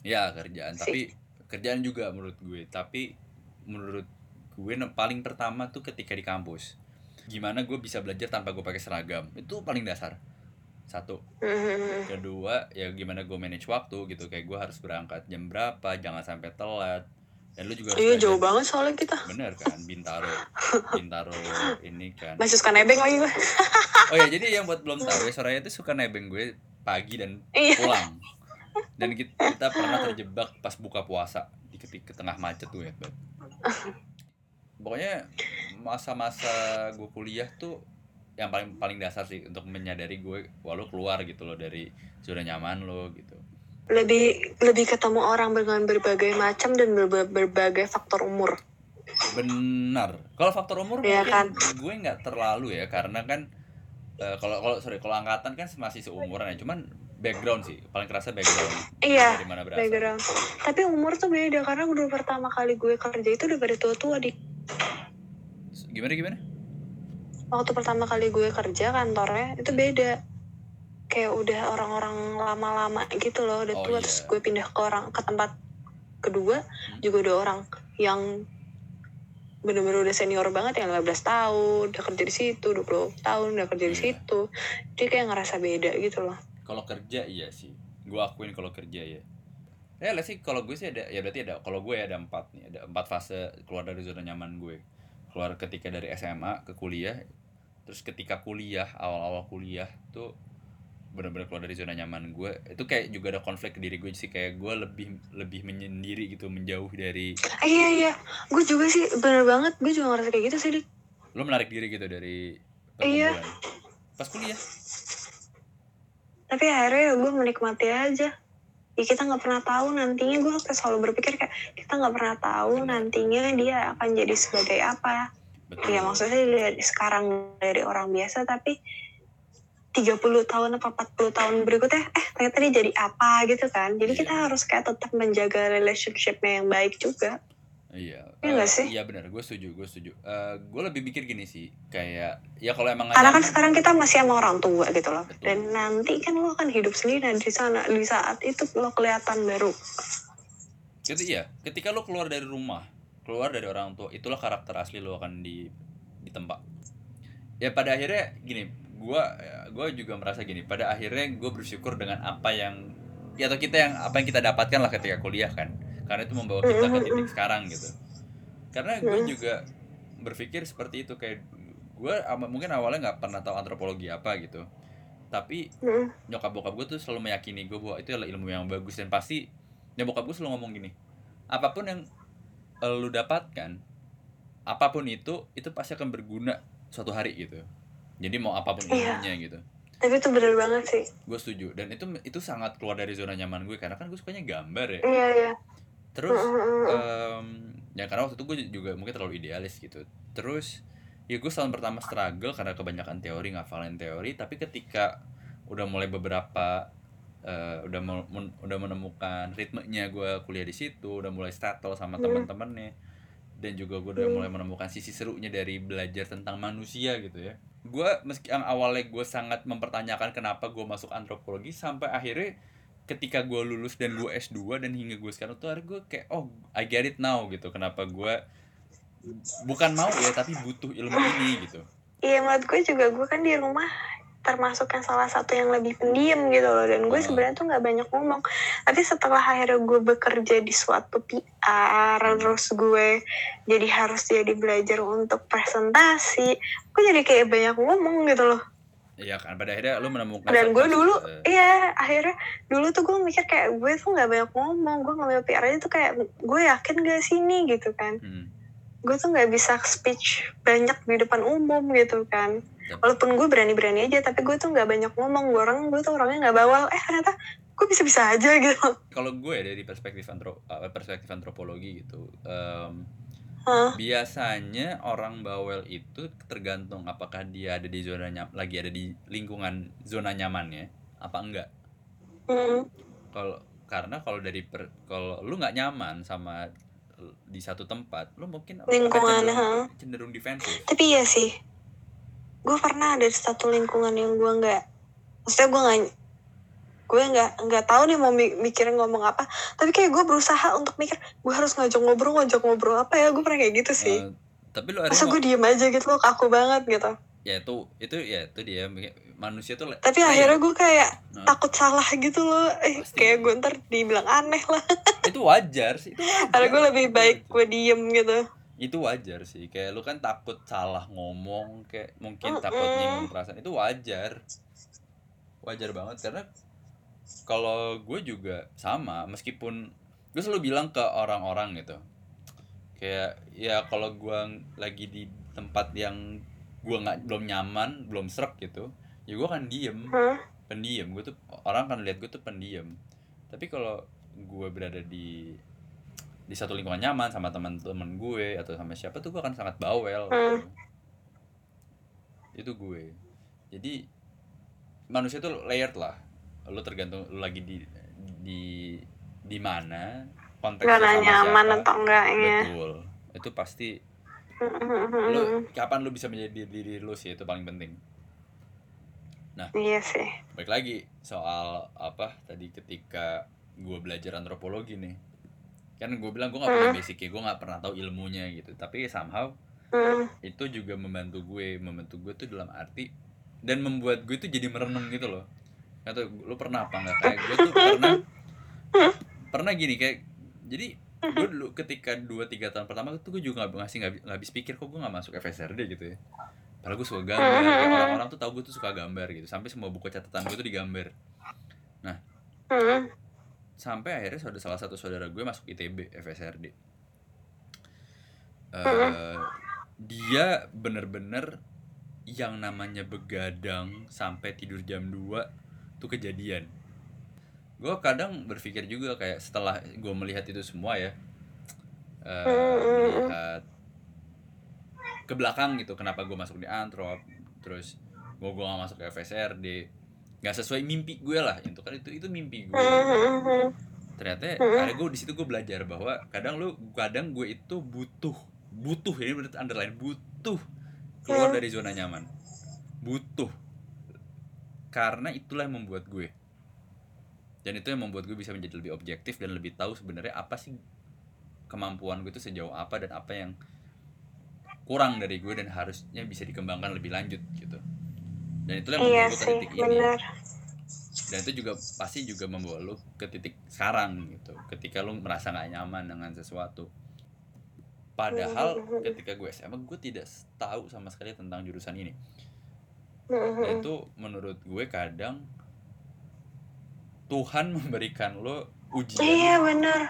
Ya kerjaan, si. Tapi kerjaan juga menurut gue. Tapi menurut gue paling pertama tuh ketika di kampus. Gimana gue bisa belajar tanpa gue pakai seragam? Itu paling dasar. Satu. Mm-hmm. Kedua, ya gimana gue manage waktu gitu. Kayak gue harus berangkat jam berapa, jangan sampai telat. Dan lu juga harus iya, jauh banget soalnya kita. Bener kan, Bintaro. Bintaro ini kan. Masih suka nebeng lagi gue. Oh ya, jadi yang buat belum tahu ya, Soraya itu suka nebeng gue pagi dan pulang. Dan kita, kita pernah terjebak pas buka puasa di ketika tengah macet tuh ya. Pokoknya masa-masa gue kuliah tuh yang paling paling dasar sih untuk menyadari gue walau keluar gitu loh dari zona nyaman lo gitu. Lebih lebih ketemu orang dengan berbagai macam dan ber- berbagai faktor umur. Benar. Kalau faktor umur ya kan gue nggak terlalu ya, karena kan uh, kalau kalau sorry kalau angkatan kan masih seumuran ya, cuman background sih paling kerasa background. Iya. Dari mana berasal. Background. Tapi umur tuh beda, karena dulu pertama kali gue kerja itu udah pada tua-tua di. Gimana gimana? Waktu pertama kali gue kerja kantornya itu beda. Kayak udah orang-orang lama-lama gitu loh, udah oh, tua yeah. Terus gue pindah ke orang ke tempat kedua hmm. juga udah orang yang benar-benar udah senior banget, yang lima belas tahun udah kerja di situ, dua puluh tahun udah kerja yeah. di situ. Jadi kayak ngerasa beda gitu loh. Kalau kerja iya sih. Gue akuin kalau kerja ya. Ya lah sih kalau gue sih ada ya berarti ada kalau gue ada empat nih, ada empat fase keluar dari zona nyaman gue. Keluar ketika dari S M A ke kuliah, terus ketika kuliah, awal-awal kuliah tuh benar-benar keluar dari zona nyaman gue, itu kayak juga ada konflik ke diri gue sih, kayak gue lebih lebih menyendiri gitu, menjauh dari. Iya iya, gue juga sih benar banget, gue juga ngerasa kayak gitu sih. Dik, lo menarik diri gitu dari perkumpulan? Iya. Pas kuliah. Tapi akhirnya gue menikmati aja. Ya kita nggak pernah tahu nantinya, gue selalu berpikir kayak kita nggak pernah tahu nantinya dia akan jadi sebagai apa. Betul. Ya maksudnya dari sekarang dari orang biasa, tapi tiga puluh tahun atau empat puluh tahun berikutnya, eh ternyata dia jadi apa gitu kan. Jadi kita harus kayak tetap menjaga relationship-nya yang baik juga. Iya. Iya uh, sih? Iya benar, gue setuju, gue setuju. Uh, gue lebih pikir gini sih, kayak ya kalau emang karena kan sekarang kita masih sama orang tua gitu loh. Betul. Dan nanti kan lo akan hidup sendiri, dan di sana di saat itu lo kelihatan baru. Gitu iya, ketika lo keluar dari rumah, keluar dari orang tua, itulah karakter asli lo akan di ditempa. Ya pada akhirnya gini, gue gue juga merasa gini, pada akhirnya gue bersyukur dengan apa yang ya, atau kita yang apa yang kita dapatkan lah ketika kuliah kan, karena itu membawa kita ke titik sekarang gitu. Karena gue juga berpikir seperti itu, kayak gue mungkin awalnya nggak pernah tahu antropologi apa gitu, tapi nyokap bokap gue tuh selalu meyakini gue bahwa itu adalah ilmu yang bagus, dan pasti nyokap bokap gue selalu ngomong gini, apapun yang lu dapatkan, apapun itu itu pasti akan berguna suatu hari gitu. Jadi mau apapun ilmunya gitu. Tapi itu benar banget sih. Gue setuju. Dan itu itu sangat keluar dari zona nyaman gue, karena kan gue sukanya gambar ya. Iya iya. Terus um, ya karena waktu itu gue juga mungkin terlalu idealis gitu. Terus ya gue tahun pertama struggle karena kebanyakan teori, ngafalin teori. Tapi ketika udah mulai beberapa uh, udah men- udah menemukan ritmenya, gue kuliah di situ, udah mulai struggle sama teman-temannya. Dan juga gue udah mulai menemukan sisi serunya dari belajar tentang manusia gitu ya. Gue meski yang awalnya gue sangat mempertanyakan kenapa gue masuk antropologi, sampai akhirnya ketika gue lulus dan gue S dua dan hingga gue sekarang tuh, akhirnya gue kayak oh I get it now gitu, kenapa gue bukan mau ya tapi butuh ilmu ini gitu. Iya menurut gue juga, gue kan di rumah termasuk yang salah satu yang lebih pendiam gitu loh, dan gue sebenarnya tuh nggak banyak ngomong. Tapi setelah akhirnya gue bekerja di suatu P R, terus gue jadi harus jadi belajar untuk presentasi, gue jadi kayak banyak ngomong gitu loh. Iya kan, pada akhirnya lo menemukan. Dan gue dulu, uh... iya akhirnya dulu tuh gue mikir kayak gue tuh nggak banyak ngomong, gue ngambil P R aja tuh kayak gue yakin gak sih ini gitu kan. Hmm. Gue tuh nggak bisa speech banyak di depan umum gitu kan, walaupun gue berani-berani aja, tapi gue tuh nggak banyak ngomong. Gue orang gue tuh orangnya nggak bawal, eh ternyata gue bisa-bisa aja gitu. Kalau gue ya, dari perspektif antro perspektif antropologi gitu, um, huh? biasanya orang bawel itu tergantung apakah dia ada di zona nyam, lagi ada di lingkungan zona nyamannya apa enggak. Mm-hmm. Kalau karena kalau dari per, kalau lu nggak nyaman sama di satu tempat, lu mungkin lingkungan cenderung, cenderung defensif. Tapi iya sih, gue pernah ada di satu lingkungan yang gue nggak, maksudnya gue nggak, gue nggak nggak tahu nih mau mikirin ngomong apa, tapi kayak gue berusaha untuk mikir, gue harus ngajak ngobrol ngajak ngobrol apa ya, gue pernah kayak gitu sih. Uh, tapi lo masa gue diem aja gitu, lo kaku banget gitu. Ya itu itu ya itu dia manusia tuh. Tapi kayak, akhirnya gue kayak uh, takut salah gitu loh, eh, kayak gue ntar dibilang aneh lah. Itu wajar sih. Itu wajar. Karena gue lebih baik gue diem gitu. Itu wajar sih, kayak lu kan takut salah ngomong, kayak mungkin mm-mm. takut nyinggung perasaan, itu wajar, wajar banget. Karena kalau gue juga sama, meskipun gue selalu bilang ke orang-orang gitu, kayak ya kalau gue lagi di tempat yang gue nggak belum nyaman, belum srek gitu, ya gue akan diem, huh? pendiam, gue tuh orang kan lihat gue tuh pendiam. Tapi kalau gue berada di di satu lingkungan nyaman sama teman-teman gue atau sama siapa tuh, gue akan sangat bawel. Hmm. Itu gue. Jadi manusia tuh layered lah. Lu tergantung lu lagi di di di mana, konteksnya sama nyaman siapa. Atau enggaknya. Betul. Itu pasti lu kapan lu bisa menjadi diri lu sih, itu paling penting. Nah. Iya sih. Baik lagi soal apa tadi ketika gue belajar antropologi nih. Kan gue bilang gue nggak punya basicnya, gue nggak pernah tahu ilmunya gitu, tapi somehow mm. itu juga membantu gue membantu gue tuh dalam arti dan membuat gue tuh jadi merenung gitu loh. Nggak tau lo pernah apa nggak, kayak gue tuh pernah pernah gini kayak, jadi gue dulu ketika dua tiga tahun pertama tuh gue juga nggak ngasih nggak habis pikir kok gue nggak masuk F S R D gitu ya. Padahal gue suka gambar, orang-orang tuh tahu gue tuh suka gambar gitu, sampai semua buku catatan gue tuh digambar. Nah, sampai akhirnya saudara salah satu saudara gue masuk I T B F S R D. Uh, dia bener-bener yang namanya begadang sampai tidur jam dua tuh kejadian. Gue kadang berpikir juga kayak setelah gue melihat itu semua ya, uh, melihat ke belakang gitu, kenapa gue masuk di antrop, terus gue gue nggak masuk ke F S R D, nggak sesuai mimpi gue lah, itu kan itu itu mimpi gue. Ternyata ada gue di situ gue belajar bahwa kadang lu kadang gue itu butuh butuh ini menurut underline butuh keluar dari zona nyaman, butuh, karena itulah yang membuat gue, dan itu yang membuat gue bisa menjadi lebih objektif dan lebih tahu sebenarnya apa sih kemampuan gue itu sejauh apa dan apa yang kurang dari gue dan harusnya bisa dikembangkan lebih lanjut gitu. Dan itu yang membawa iya ke titik ini. Dan itu juga pasti juga membawa lo ke titik sekarang gitu. Ketika lo merasa gak nyaman dengan sesuatu. Padahal ketika gue S M A gue tidak tahu sama sekali tentang jurusan ini. Dan itu menurut gue kadang Tuhan memberikan lo ujian. Iya benar.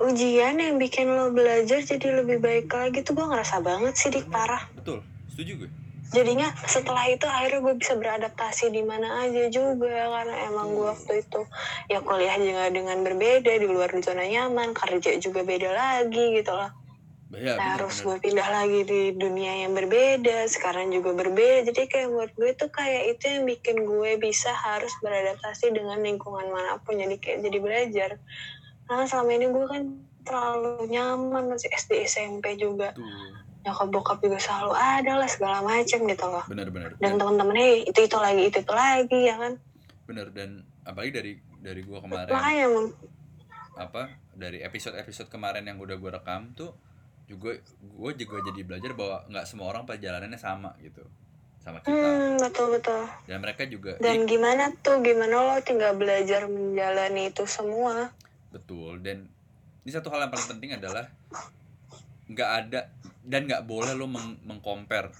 Ujian yang bikin lo belajar jadi lebih baik lagi tuh gue ngerasa banget sih, Dik, parah. Betul, setuju gue. Jadinya setelah itu akhirnya gue bisa beradaptasi di mana aja juga, karena emang gue waktu itu ya kuliah juga dengan berbeda, di luar zona nyaman, kerja juga beda lagi gitu loh. Ya, nah, harus gue pindah lagi di dunia yang berbeda, sekarang juga berbeda. Jadi kayak buat gue tuh kayak itu yang bikin gue bisa harus beradaptasi dengan lingkungan manapun, jadi kayak jadi belajar. Nah, selama ini gue kan terlalu nyaman, masih S D, S M P juga. Nyokap-bokap juga selalu ada lah, segala macam gitu loh. Benar-benar. Dan teman-temannya itu-itu lagi, itu-itu lagi, ya kan? Benar, dan apalagi dari dari gue kemarin. Makanya, apa, dari episode-episode kemarin yang udah gue rekam tuh, juga gue juga jadi belajar bahwa nggak semua orang perjalanannya sama gitu. Sama kita. Hmm, betul-betul. Dan mereka juga. Dan di, gimana tuh, gimana lo tinggal belajar menjalani itu semua. Betul, dan ini satu hal yang paling penting adalah nggak ada dan nggak boleh lo meng- mengcompare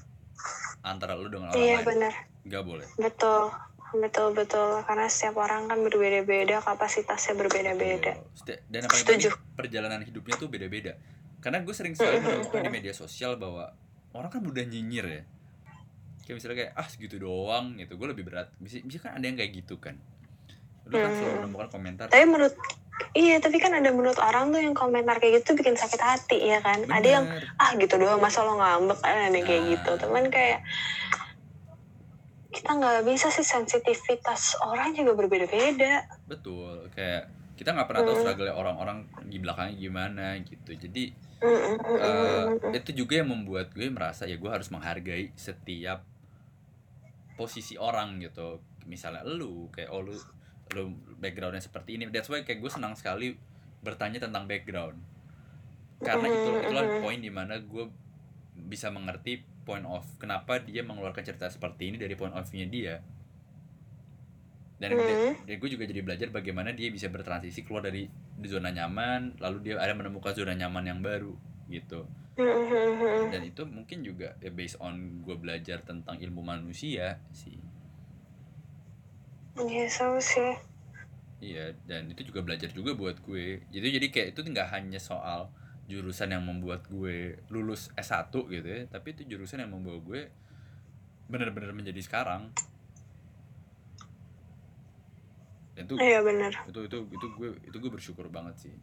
antara lo dengan orang iya, lain. Iya benar. Nggak boleh. Betul, betul betul. Karena setiap orang kan berbeda-beda, kapasitasnya berbeda-beda. Betul. Dan apa yang perjalanan hidupnya tuh beda-beda. Karena gue sering sekali menemukan di media sosial bahwa orang kan mudah nyinyir ya. Kayak misalnya kayak ah segitu doang gitu, gue lebih berat. Bisa, bisa kan ada yang kayak gitu kan. Lo kan selalu menemukan komentar. Tapi menurut Iya, tapi kan ada menurut orang tuh yang komentar kayak gitu bikin sakit hati, ya kan? Bener. Ada yang, ah gitu doang, masa lo ngambek, ada yang nah. kayak gitu. Cuman kayak, kita nggak bisa sih, sensitivitas orang juga berbeda-beda. Betul, kayak kita nggak pernah mm. tahu struggle-nya orang-orang di belakangnya gimana gitu. Jadi, mm-hmm. uh, itu juga yang membuat gue merasa, ya gue harus menghargai setiap posisi orang gitu. Misalnya lu, kayak oh lu, lo backgroundnya seperti ini, that's why kayak gue senang sekali bertanya tentang background karena itu itulah poin dimana gue bisa mengerti point of kenapa dia mengeluarkan cerita seperti ini dari point of view-nya dia, dan, mm-hmm. dan gue juga jadi belajar bagaimana dia bisa bertransisi keluar dari zona nyaman lalu dia ada menemukan zona nyaman yang baru gitu, dan itu mungkin juga ya, based on gue belajar tentang ilmu manusia sih. Iya, so sih. Iya, dan itu juga belajar juga buat gue. Jadi jadi kayak itu nggak hanya soal jurusan yang membuat gue lulus S satu gitu ya, tapi itu jurusan yang membawa gue benar-benar menjadi sekarang. Dan itu, iya, benar. Itu itu itu gue itu gue bersyukur banget sih.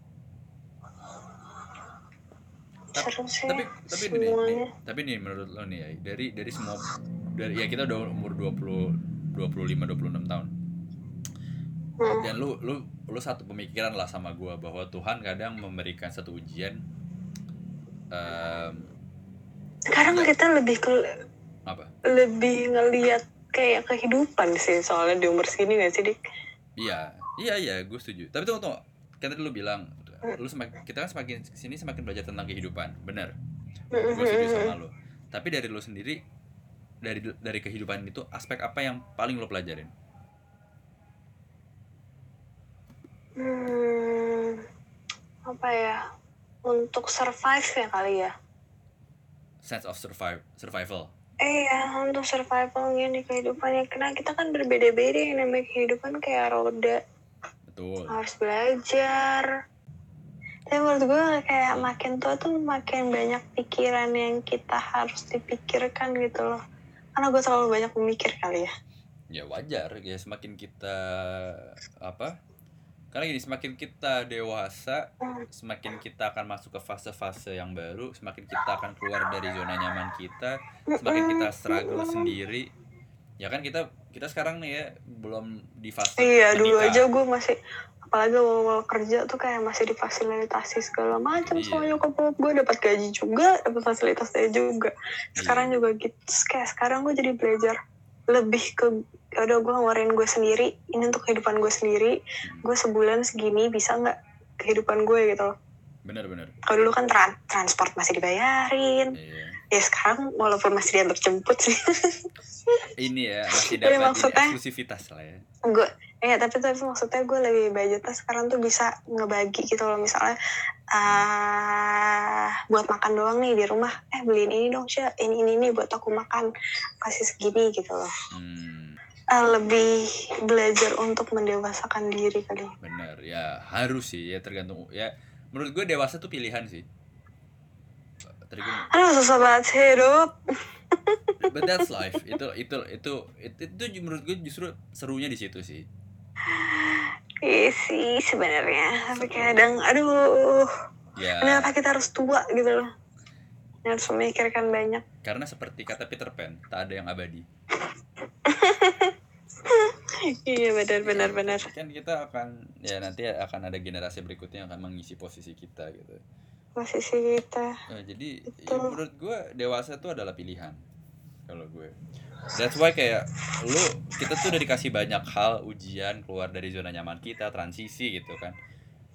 Seru sih. Tapi tapi nih, nih, tapi nih menurut lo nih ya, dari dari semua dari ya kita udah umur dua puluh dua puluh lima dua puluh enam tahun. Dan lu lu lu satu pemikiran lah sama gue bahwa Tuhan kadang memberikan satu ujian. Um, Sekarang kita lebih ke apa? Lebih ngelihat kayak kehidupan sih soalnya di umur segini nggak sih, Dik? Iya, iya iya, gue setuju. Tapi tunggu tunggu, kan tadi lu bilang lu semakin kita kan semakin kesini semakin belajar tentang kehidupan, benar? Gue setuju sama lu. Tapi dari lu sendiri dari dari kehidupan itu aspek apa yang paling lo pelajarin? Hmm, apa ya? Untuk survive ya kali ya. Sense of survive, survival. Eh ya, untuk survivalnya di kehidupannya. Karena kita kan berbeda-beda yang namanya kehidupan kayak roda. Betul. Harus belajar. Tapi menurut gue kayak makin tua tuh makin banyak pikiran yang kita harus dipikirkan gitu loh. Karena gue terlalu banyak memikir kali ya. Ya wajar, ya semakin kita apa? Karena gini, semakin kita dewasa, semakin kita akan masuk ke fase-fase yang baru, semakin kita akan keluar dari zona nyaman kita, semakin kita struggle sendiri. Ya kan kita kita sekarang nih ya belum di fase. Iya, dulu aja gue masih, apalagi awal-awal kerja tuh kayak masih difasilitasi segala macam sama nyokap bokap gue, dapat gaji juga, dapat fasilitasnya juga. Sekarang iya. juga gitu, kayak sekarang gue jadi belajar lebih ke yaudah gue ngeluarin gue sendiri, ini untuk kehidupan gue sendiri, gue sebulan segini bisa nggak kehidupan gue gitu loh. Benar-benar. Kalau dulu kan tra- transport masih dibayarin, iya. ya sekarang walaupun masih diantar jemput sih. Ini ya masih dapat eksklusivitas lah ya. Gue, ya tapi tapi maksudnya gue lebih budgetnya sekarang tuh bisa ngebagi gitu loh, misalnya uh, buat makan doang nih di rumah, eh beliin ini dong sih, ini ini ini buat aku makan kasih segini gitu loh. Hmm. Uh, lebih belajar untuk mendewasakan diri kali. Bener, ya harus sih, ya tergantung ya. Menurut gue dewasa tuh pilihan sih. Tergantung. Aduh susah banget hidup. But that's life. Itu itu itu itu, itu, itu menurut gue justru serunya di situ sih. Iya sih sebenarnya, tapi kadang aduh. Ya. Kenapa kita harus tua gitu loh? Harus memikirkan banyak. Karena seperti kata Peter Pan, tak ada yang abadi. Iya benar-benar benar. Kan kita akan ya nanti akan ada generasi berikutnya yang akan mengisi posisi kita gitu. Posisi kita. Nah, jadi ya, menurut gue dewasa itu adalah pilihan kalau gue. That's why kayak lu kita tuh udah dikasih banyak hal, ujian, keluar dari zona nyaman kita, transisi gitu kan.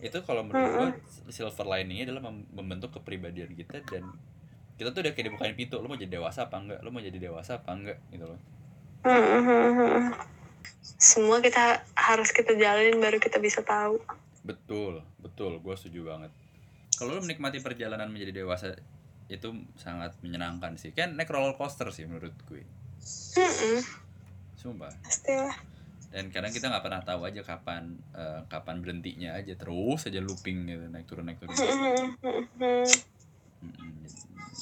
Itu kalau menurut gue silver lining-nya adalah membentuk kepribadian kita, dan kita tuh udah kayak dibukain pintu, lu mau jadi dewasa apa enggak? Lu mau jadi dewasa apa enggak gitu loh. Mm-hmm. Semua kita harus kita jalanin baru kita bisa tahu. Betul, betul, gue setuju banget. Kalau lo menikmati perjalanan menjadi dewasa itu sangat menyenangkan sih. Kan naik roller coaster sih menurut gue. Mm-hmm. Sumpah. Pastilah. Dan kadang kita nggak pernah tahu aja kapan uh, kapan berhentinya aja, terus aja looping gitu, naik turun naik turun. Mm-hmm.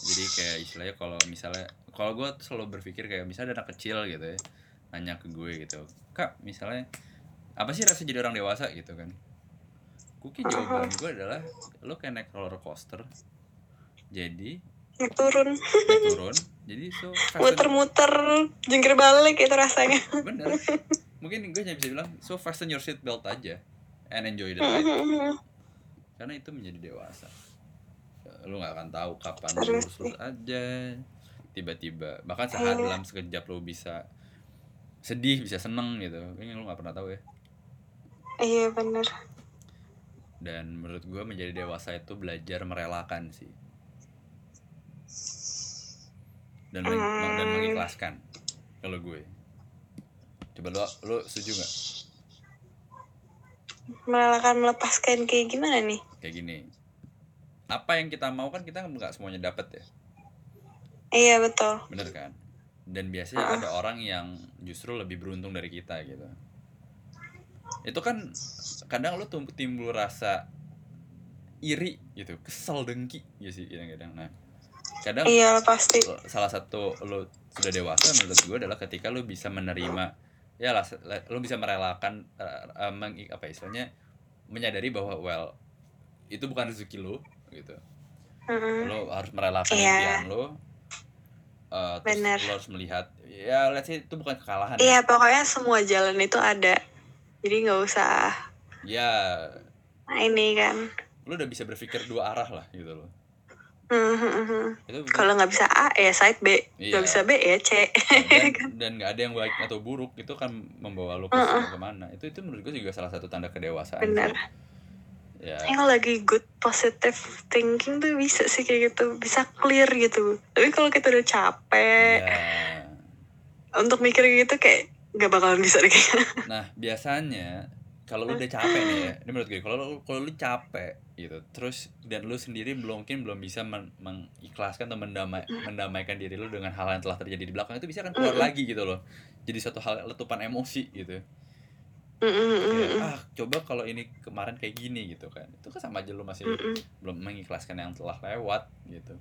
Jadi kayak istilahnya kalau misalnya kalau gue selalu berpikir kayak misalnya ada anak kecil gitu ya nanya ke gue gitu, kak misalnya apa sih rasa jadi orang dewasa gitu kan, kuki jawaban uh-huh. gue adalah lo kayak naik roller coaster, jadi naik turun naik turun jadi so muter-muter jungkir balik itu rasanya. Bener, mungkin gue hanya bisa bilang so fasten your seat belt aja and enjoy the ride. Uh-huh. Karena itu menjadi dewasa, lo nggak akan tahu kapan lulus lulus aja tiba-tiba, bahkan sehari dalam sekejap lo bisa sedih bisa seneng gitu, kayaknya lo nggak pernah tahu ya. Iya benar. Dan menurut gue menjadi dewasa itu belajar merelakan sih dan men- hmm. dan mengikhlaskan. Kalau gue coba lo lo setuju nggak? Merelakan, melepaskan kayak gimana nih? Kayak gini, apa yang kita mau kan kita nggak semuanya dapat ya. Iya betul. Bener kan? Dan biasanya uh-uh. ada orang yang justru lebih beruntung dari kita gitu. Itu kan kadang lu timbul rasa iri gitu, kesel, dengki gitu sih kadang-kadang. Nah, kadang iya, pasti. Salah satu lu sudah dewasa menurut gue adalah ketika lu bisa menerima, ya lu bisa merelakan uh, uh, meng, apa istilahnya menyadari bahwa well itu bukan rezeki lu gitu. Uh-uh. Lu harus merelakan impian yeah. lu. Uh, terus lo harus melihat ya let's say itu bukan kekalahan. Iya ya, pokoknya semua jalan itu ada, jadi nggak usah ya nah, ini kan lo udah bisa berpikir dua arah lah gitu lo. Mm-hmm. Kalau nggak bisa A ya side B, nggak iya. bisa B ya C, dan nggak ada yang baik atau buruk, itu kan membawa lo ke uh-uh. kemana. Itu itu menurut gue juga salah satu tanda kedewasaan. Benar. Ya. Yang lagi good positive thinking tuh bisa sih kayak gitu, bisa clear gitu. Tapi kalau kita udah capek ya. Untuk mikir gitu kayak gak bakalan bisa deh. Nah biasanya kalau lu udah capek nih ya, ini menurut gue, kalau lu kalau lu capek gitu, terus dan lu sendiri belum mungkin belum bisa men- mengikhlaskan atau mendamai, mendamaikan diri lu dengan hal yang telah terjadi di belakang, itu bisa kan keluar lagi gitu loh, jadi satu hal letupan emosi gitu. Ya, ah coba kalau ini kemarin kayak gini gitu kan, itu kan sama aja lu masih belum mengikhlaskan yang telah lewat gitu.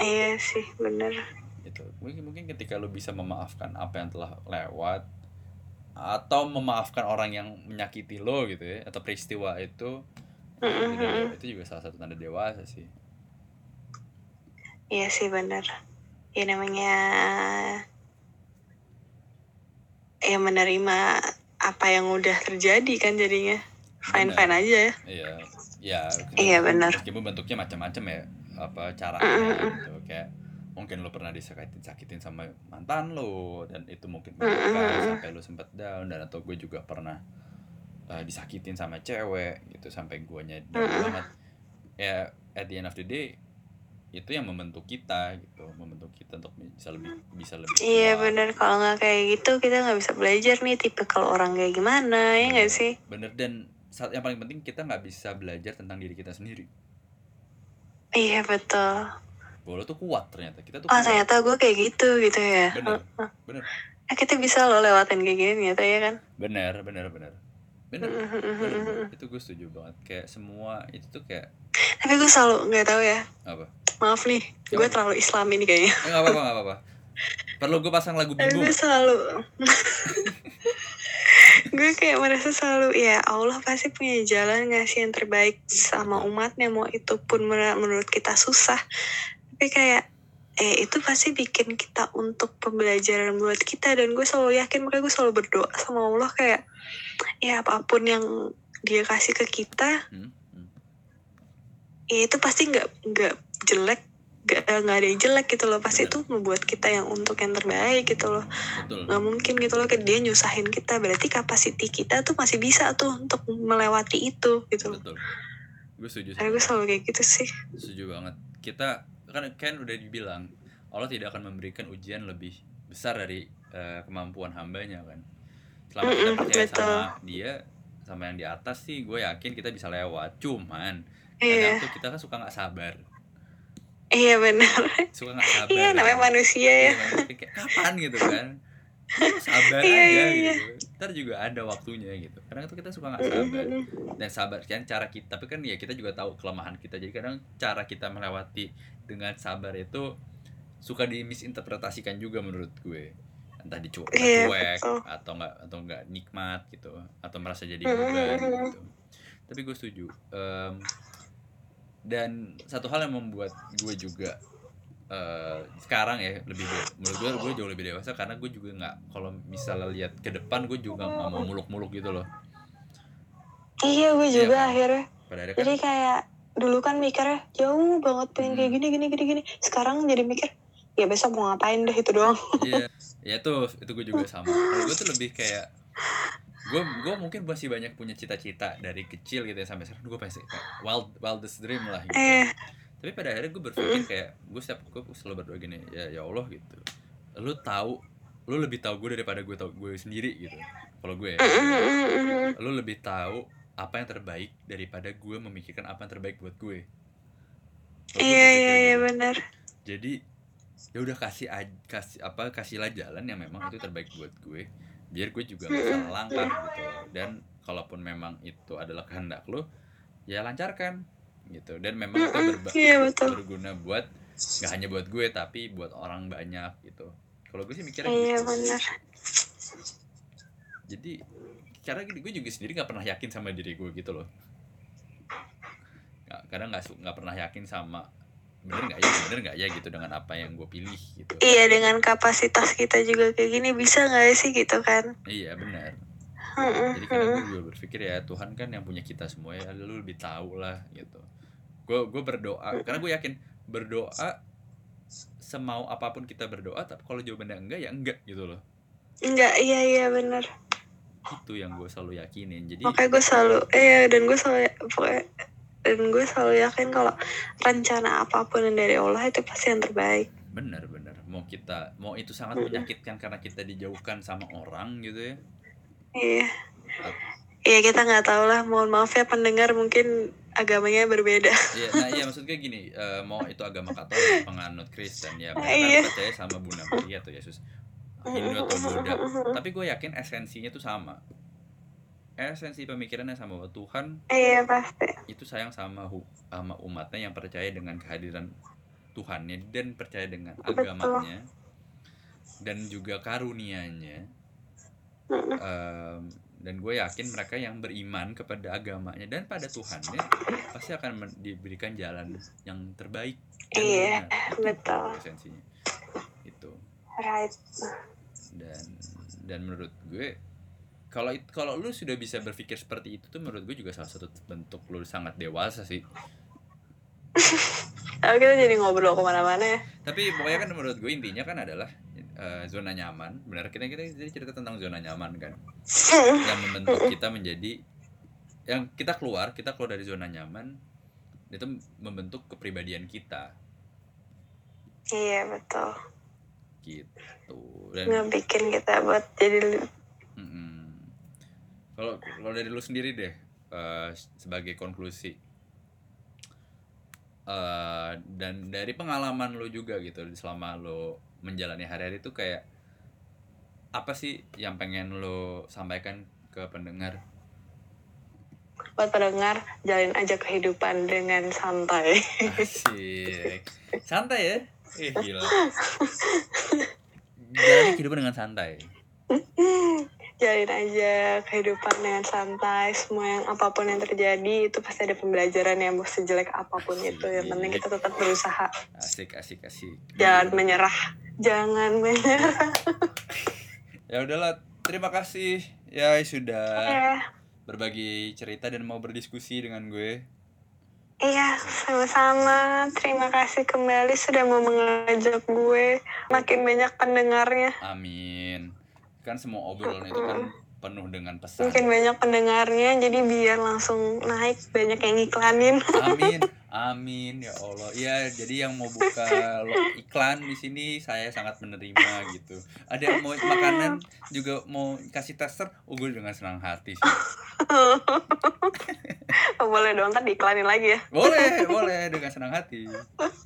Iya sih, benar. Gitu. Mungkin mungkin ketika lu bisa memaafkan apa yang telah lewat, atau memaafkan orang yang menyakiti lo gitu ya, atau peristiwa itu, mm-hmm. itu juga salah satu tanda dewasa sih. Iya sih, benar. Ya namanya ya menerima apa yang udah terjadi kan jadinya fine fine aja ya. Iya, ya, iya benar. Meskipun bentuknya macam-macam ya, apa caranya mm-hmm. gitu kayak. Mungkin lo pernah disakitin sama mantan lo, dan itu mungkin menyebabkan sampai lo sempat down, dan atau gue juga pernah uh, disakitin sama cewek gitu sampai guanya down banget. Ya at the end of the day itu yang membentuk kita gitu, membentuk kita untuk bisa lebih bisa lebih. Iya benar, kalau nggak kayak gitu kita nggak bisa belajar nih tipikal orang kayak gimana, ya nggak sih? Bener, dan saat yang paling penting kita nggak bisa belajar tentang diri kita sendiri. Iya betul. Bola tuh kuat ternyata, kita tuh oh kuat. Ternyata gue kayak gitu gitu ya, bener bener nah, kita bisa lo lewatin kayak gini ternyata ya kan, bener bener bener bener, bener. Itu gue setuju banget, kayak semua itu tuh kayak, tapi gue selalu nggak tahu ya apa, maaf nih gue terlalu islami nih kayaknya. Nggak apa apa nggak apa apa perlu gue pasang lagu bingung. Gue selalu gue kayak merasa selalu ya Allah pasti punya jalan ngasih yang terbaik sama umatnya, mau itu pun menurut kita susah. Tapi kayak eh itu pasti bikin kita untuk pembelajaran buat kita, dan gue selalu yakin, makanya gue selalu berdoa sama Allah kayak ya apapun yang dia kasih ke kita hmm, hmm. ya itu pasti nggak nggak jelek, nggak nggak ada yang jelek gitu loh, pasti itu membuat kita yang untuk yang terbaik gitu loh. Betul. Nggak mungkin gitu loh dia nyusahin kita, berarti kapasiti kita tuh masih bisa tuh untuk melewati itu gitu. Betul. Gue setuju. Karena gue selalu kayak gitu sih. Setuju banget. Kita kan kan udah dibilang Allah tidak akan memberikan ujian lebih besar dari uh, kemampuan hambanya kan. Selama mm-mm, kita percaya betul. Sama dia, sama yang di atas sih gue yakin kita bisa lewat. Cuman kadang yeah. tuh kita kan suka nggak sabar. Iya yeah, benar. Suka nggak sabar. Iya yeah, namanya kan. Manusia ya. Kayak kapan gitu kan. Sabar yeah, aja yeah. gitu. Ntar juga ada waktunya gitu. Kadang tuh kita suka nggak sabar. Dan sabar kan cara kita. Tapi kan ya kita juga tahu kelemahan kita. Jadi kadang cara kita melewati dengan sabar itu suka dimisinterpretasikan juga menurut gue, entah dicuek yeah, atau enggak atau enggak nikmat gitu, atau merasa jadi beban gitu. Tapi gue setuju. Um, dan satu hal yang membuat gue juga uh, sekarang ya lebih de- menurut gue gue jauh lebih dewasa, karena gue juga nggak, kalau misalnya lihat ke depan gue juga nggak mau muluk-muluk gitu loh. Iya gue juga ya, akhirnya. Kan? Jadi kayak dulu kan mikirnya jauh banget pengen kayak gini gini gini gini. Sekarang jadi mikir ya besok mau ngapain deh, itu doang. Iya, yeah. ya tuh itu gue juga sama. Kalo gue tuh lebih kayak gue gue mungkin masih banyak punya cita-cita dari kecil gitu ya, sampai sekarang gue pengen wild wildest dream lah gitu. Eh. Tapi pada akhirnya gue berpikir kayak gue setiap gue selalu berdoa gini ya ya Allah gitu. Lu tahu, lu lebih tahu gue daripada gue tahu gue sendiri gitu. Kalau gue, ya, lu lebih tahu apa yang terbaik daripada gue memikirkan apa yang terbaik buat gue. Iya iya iya benar. Jadi ya udah kasih kasih apa kasihlah jalan yang memang itu terbaik buat gue, biar gue juga nggak salah langkah gitu. Dan kalaupun memang itu adalah kehendak lo, ya lancarkan gitu. Dan memang itu berba- iya, berguna buat nggak hanya buat gue tapi buat orang banyak gitu. Kalau gue sih mikirnya iya, gitu. Benar. Jadi karena gue juga sendiri nggak pernah yakin sama diri gue gitu loh, kadang nggak nggak pernah yakin sama bener nggak ya bener nggak ya gitu dengan apa yang gue pilih gitu. Iya, dengan kapasitas kita juga kayak gini bisa nggak sih gitu kan. Iya benar. Jadi kadang gue juga berpikir ya Tuhan kan yang punya kita semua ya, lu lebih tahu lah gitu. Gue gue berdoa karena gue yakin berdoa semau apapun kita berdoa, tapi kalau jawabannya enggak ya enggak gitu loh. Enggak, iya iya benar. Itu yang gue selalu yakinin, jadi makanya gue selalu eh dan gue selalu pokoknya, dan gue selalu yakin kalau rencana apapun yang dari Allah itu pasti yang terbaik. Benar benar, mau kita mau itu sangat menyakitkan karena kita dijauhkan sama orang gitu ya. Iya. Ya kita nggak tahu lah, mohon maaf ya pendengar mungkin agamanya berbeda. Iya, nah iya maksud gue gini, uh, mau itu agama Katolik, penganut Kristen ya, mereka iya. percaya sama Bunda Maria atau Yesus, Hindu atau Buddha. Tapi gue yakin esensinya tuh sama. Esensi pemikirannya sama bahwa Tuhan iya, pasti. itu sayang sama sama umatnya yang percaya dengan kehadiran Tuhannya dan percaya dengan agamanya. Betul. Dan juga karunianya. Um, dan gue yakin mereka yang beriman kepada agamanya dan pada Tuhannya pasti akan diberikan jalan yang terbaik. Iya, itu betul. Esensinya itu. Right. Dan dan menurut gue kalau kalau lu sudah bisa berpikir seperti itu tuh menurut gue juga salah satu bentuk lu sangat dewasa sih. Tapi kita jadi ngobrol kemana-mana ya. Tapi pokoknya kan menurut gue intinya kan adalah Uh, zona nyaman, benar kita kita jadi cerita tentang zona nyaman kan, yang membentuk kita menjadi, yang kita keluar kita keluar dari zona nyaman itu membentuk kepribadian kita. Iya betul. Gitu. Dan nggak bikin kita buat jadi. Kalau kalau dari lu sendiri deh uh, sebagai konklusi uh, dan dari pengalaman lu juga gitu selama lu menjalani hari-hari itu kayak apa sih yang pengen lo sampaikan ke pendengar? Buat pendengar, jalin aja kehidupan dengan santai. Asik. Santai ya? Eh gila. Jalin kehidupan dengan santai. Jalin aja kehidupan dengan santai. Semua yang apapun yang terjadi itu pasti ada pembelajaran yang mau sejelek apapun asik. itu. Yang penting kita tetap berusaha. Asik, asik, asik. Jangan menyerah. Jangan menyerah. Ya udahlah, terima kasih ya sudah eh. berbagi cerita dan mau berdiskusi dengan gue. Iya, sama-sama. Terima kasih kembali sudah mau mengajak gue makin banyak pendengarnya. Amin. Kan semua obrolan itu kan penuh dengan pesan. Makin banyak pendengarnya, jadi biar langsung naik, banyak yang ngiklanin. Amin. Amin ya Allah. Ya, jadi yang mau buka iklan di sini saya sangat menerima gitu. Ada yang mau makanan juga mau kasih tester, oh, gue dengan senang hati sih. Oh, boleh dong, ntar diiklanin lagi ya. Boleh, boleh dengan senang hati.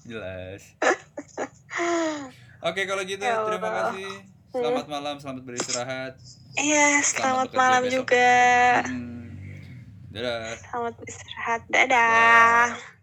Jelas. Oke, kalau gitu ya terima kasih. Selamat malam, selamat beristirahat. Iya, selamat, selamat malam besok juga. Hmm. Dadah. Selamat beristirahat. Dadah. Dadah.